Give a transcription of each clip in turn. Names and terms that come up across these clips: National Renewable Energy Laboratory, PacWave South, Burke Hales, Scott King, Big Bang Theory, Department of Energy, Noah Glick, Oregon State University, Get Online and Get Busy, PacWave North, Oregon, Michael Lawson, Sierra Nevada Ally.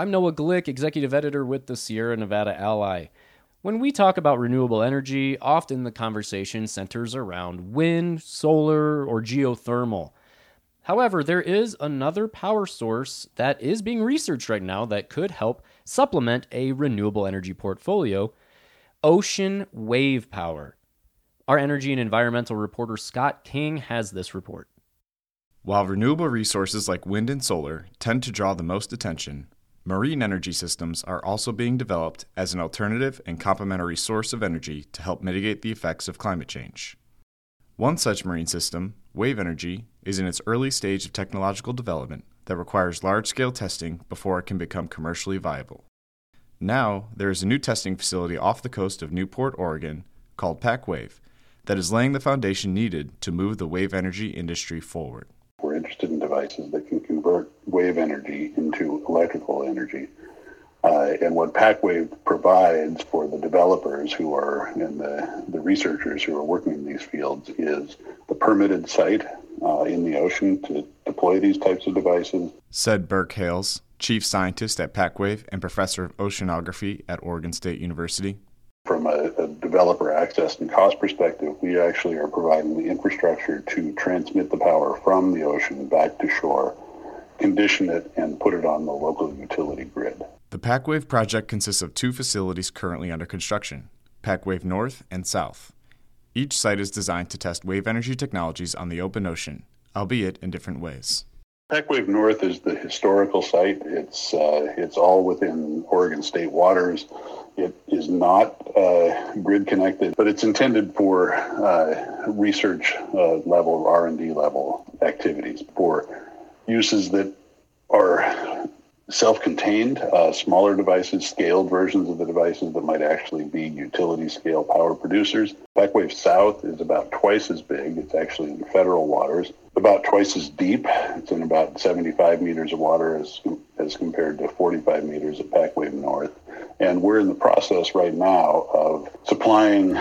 I'm Noah Glick, Executive Editor with the Sierra Nevada Ally. When we talk about renewable energy, often the conversation centers around wind, solar, or geothermal. However, there is another power source that is being researched right now that could help supplement a renewable energy portfolio: ocean wave power. Our energy and environmental reporter Scott King has this report. While renewable resources like wind and solar tend to draw the most attention, marine energy systems are also being developed as an alternative and complementary source of energy to help mitigate the effects of climate change. One such marine system, wave energy, is in its early stage of technological development that requires large-scale testing before it can become commercially viable. Now, there is a new testing facility off the coast of Newport, Oregon, called PacWave, that is laying the foundation needed to move the wave energy industry forward. We're interested in devices that can convert wave energy into electrical energy. And what PacWave provides for the developers who are, and the researchers who are working in these fields, is the permitted site in the ocean to deploy these types of devices. Said Burke Hales, chief scientist at PacWave and professor of oceanography at Oregon State University. From a developer access and cost perspective, we actually are providing the infrastructure to transmit the power from the ocean back to shore, condition it, and put it on the local utility grid. The PacWave project consists of two facilities currently under construction, PacWave North and South. Each site is designed to test wave energy technologies on the open ocean, albeit in different ways. PacWave North is the historical site. It's all within Oregon state waters. It is not grid connected, but it's intended for research level, R&D level activities for uses that are self-contained, smaller devices, scaled versions of the devices that might actually be utility-scale power producers. PacWave South is about twice as big. It's actually in federal waters, about twice as deep. It's in about 75 meters of water as compared to 45 meters at PacWave North. And we're in the process right now of supplying,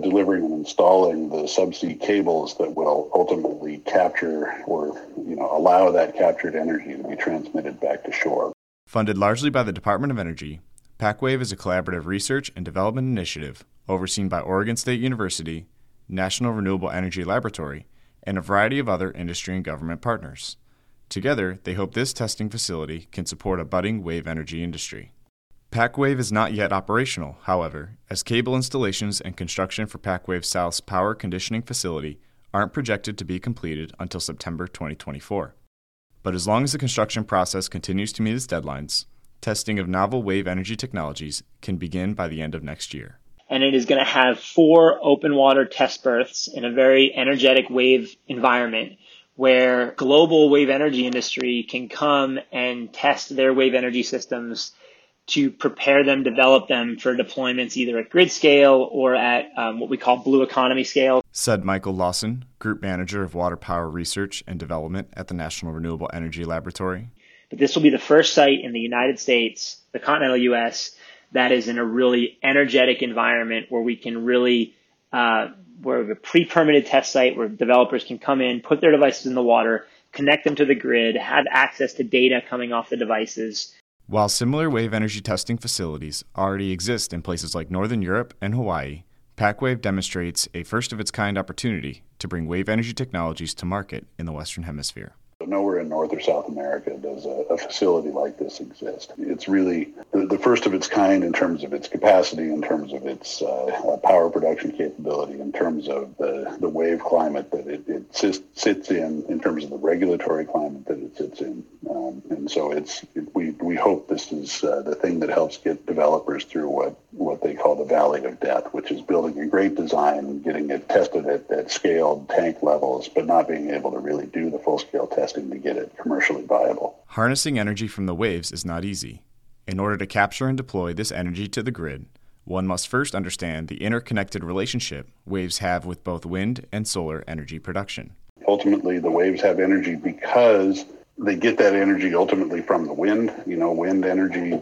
delivering, and installing the subsea cables that will ultimately capture or allow that captured energy to be transmitted back to shore. Funded largely by the Department of Energy, PacWave is a collaborative research and development initiative overseen by Oregon State University, National Renewable Energy Laboratory, and a variety of other industry and government partners. Together, they hope this testing facility can support a budding wave energy industry. PacWave is not yet operational, however, as cable installations and construction for PacWave South's power conditioning facility aren't projected to be completed until September 2024. But as long as the construction process continues to meet its deadlines, testing of novel wave energy technologies can begin by the end of next year. And it is going to have 4 open water test berths in a very energetic wave environment where global wave energy industry can come and test their wave energy systems to prepare them, develop them for deployments either at grid scale or at what we call blue economy scale. Said Michael Lawson, Group Manager of Water Power Research and Development at the National Renewable Energy Laboratory. But this will be the first site in the United States, the continental U.S., that is in a really energetic environment where we can really, where we have a pre-permitted test site where developers can come in, put their devices in the water, connect them to the grid, have access to data coming off the devices. While similar wave energy testing facilities already exist in places like Northern Europe and Hawaii, PacWave demonstrates a first-of-its-kind opportunity to bring wave energy technologies to market in the Western Hemisphere. Nowhere in North or South America does a facility like this exist. It's really the first of its kind in terms of its capacity, in terms of its power production capability, in terms of the wave climate that it sits in terms of the regulatory climate that it sits in. And so we hope this is the thing that helps get developers through what they call the valley of death, which is building a great design and getting it tested at scaled tank levels, but not being able to really do the full-scale testing to get it commercially viable. Harnessing energy from the waves is not easy. In order to capture and deploy this energy to the grid, one must first understand the interconnected relationship waves have with both wind and solar energy production. Ultimately, the waves have energy because they get that energy ultimately from the wind. Wind energy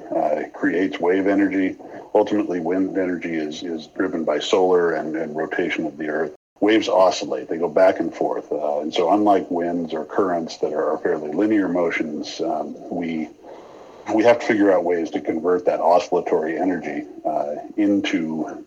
creates wave energy. Ultimately, wind energy is driven by solar and rotation of the earth. Waves oscillate. They go back and forth. And so unlike winds or currents that are fairly linear motions, we we have to figure out ways to convert that oscillatory energy into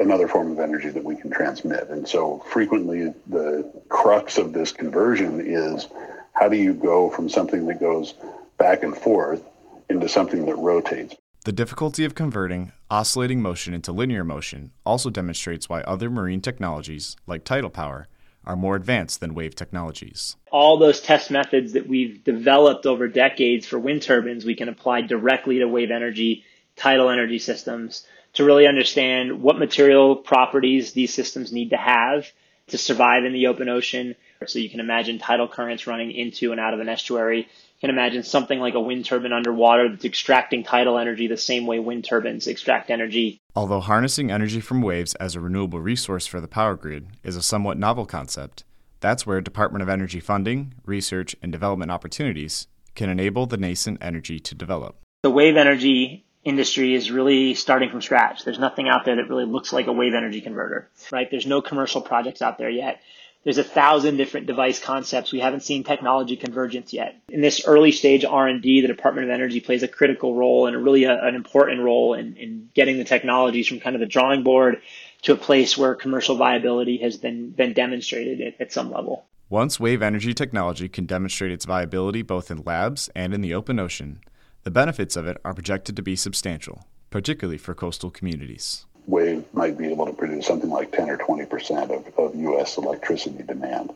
another form of energy that we can transmit. And so frequently the crux of this conversion is, how do you go from something that goes back and forth into something that rotates? The difficulty of converting oscillating motion into linear motion also demonstrates why other marine technologies, like tidal power, are more advanced than wave technologies. All those test methods that we've developed over decades for wind turbines, we can apply directly to wave energy, tidal energy systems, to really understand what material properties these systems need to have to survive in the open ocean. So you can imagine tidal currents running into and out of an estuary. You can imagine something like a wind turbine underwater that's extracting tidal energy the same way wind turbines extract energy. Although harnessing energy from waves as a renewable resource for the power grid is a somewhat novel concept, that's where Department of Energy funding, research, and development opportunities can enable the nascent energy to develop. The wave energy industry is really starting from scratch. There's nothing out there that really looks like a wave energy converter, right? There's no commercial projects out there yet. There's 1,000 different device concepts. We haven't seen technology convergence yet. In this early stage R&D, the Department of Energy plays a critical role and really an important role in getting the technologies from kind of the drawing board to a place where commercial viability has been demonstrated at some level. Once wave energy technology can demonstrate its viability both in labs and in the open ocean, the benefits of it are projected to be substantial, particularly for coastal communities. Wave might be able to produce something like 10 or 20% of U.S. electricity demand.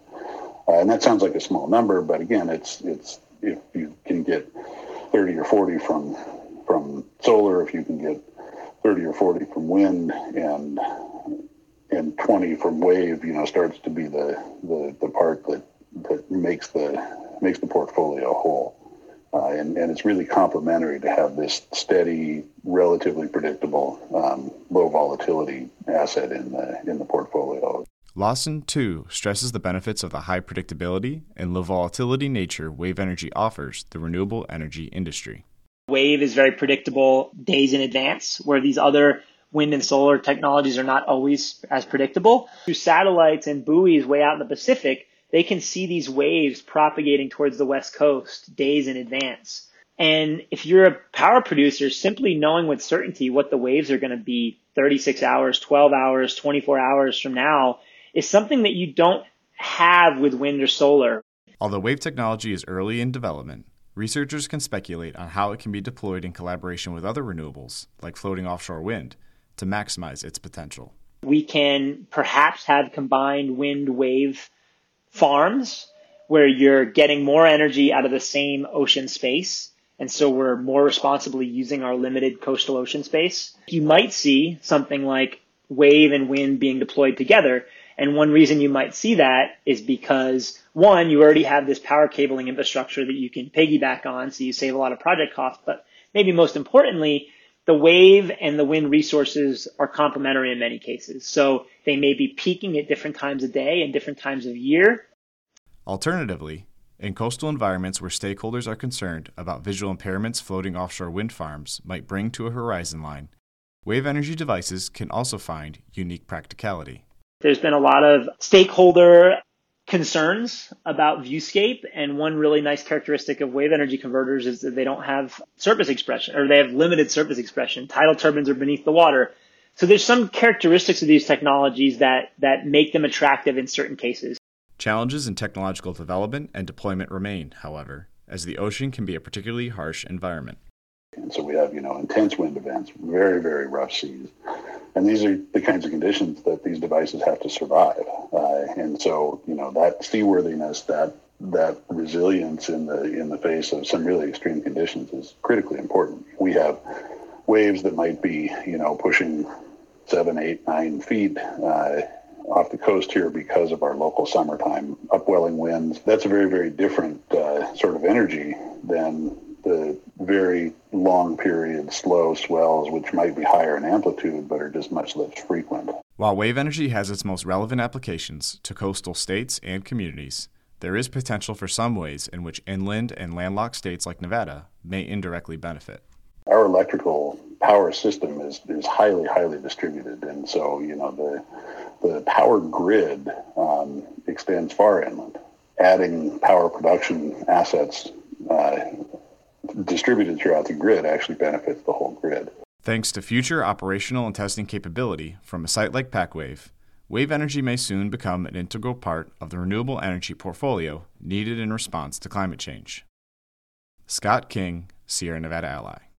And that sounds like a small number, but again, it's if you can get 30 or 40 from solar, if you can get 30 or 40 from wind, and 20 from wave, starts to be the part that makes the portfolio whole. And it's really complementary to have this steady, relatively predictable, low volatility asset in the portfolio. Lawson, too, stresses the benefits of the high predictability and low volatility nature wave energy offers the renewable energy industry. Wave is very predictable days in advance, where these other wind and solar technologies are not always as predictable. Through satellites and buoys way out in the Pacific, they can see these waves propagating towards the West Coast days in advance. And if you're a power producer, simply knowing with certainty what the waves are going to be 36 hours, 12 hours, 24 hours from now is something that you don't have with wind or solar. Although wave technology is early in development, researchers can speculate on how it can be deployed in collaboration with other renewables, like floating offshore wind, to maximize its potential. We can perhaps have combined wind-wave farms where you're getting more energy out of the same ocean space, and so we're more responsibly using our limited coastal ocean space. You might see something like wave and wind being deployed together, and one reason you might see that is because, one, you already have this power cabling infrastructure that you can piggyback on, so you save a lot of project costs, but maybe most importantly, the wave and the wind resources are complementary in many cases, so they may be peaking at different times of day and different times of year. Alternatively, in coastal environments where stakeholders are concerned about visual impairments floating offshore wind farms might bring to a horizon line, wave energy devices can also find unique practicality. There's been a lot of stakeholder concerns about viewscape, and one really nice characteristic of wave energy converters is that they don't have surface expression, or they have limited surface expression. Tidal turbines are beneath the water. So there's some characteristics of these technologies that make them attractive in certain cases. Challenges in technological development and deployment remain, however, as the ocean can be a particularly harsh environment. And so we have, intense wind events, very, very rough seas. And these are the kinds of conditions that these devices have to survive. And so, that seaworthiness, that resilience in the face of some really extreme conditions is critically important. We have waves that might be, pushing 7, 8, 9 feet off the coast here because of our local summertime upwelling winds. That's a very, very different sort of energy than the very long period slow swells, which might be higher in amplitude, but are just much less frequent. While wave energy has its most relevant applications to coastal states and communities, there is potential for some ways in which inland and landlocked states like Nevada may indirectly benefit. Our electrical power system is highly, highly distributed. And so, the power grid extends far inland. Adding power production assets distributed throughout the grid actually benefits the whole grid. Thanks to future operational and testing capability from a site like PacWave, wave energy may soon become an integral part of the renewable energy portfolio needed in response to climate change. Scott King, Sierra Nevada Ally.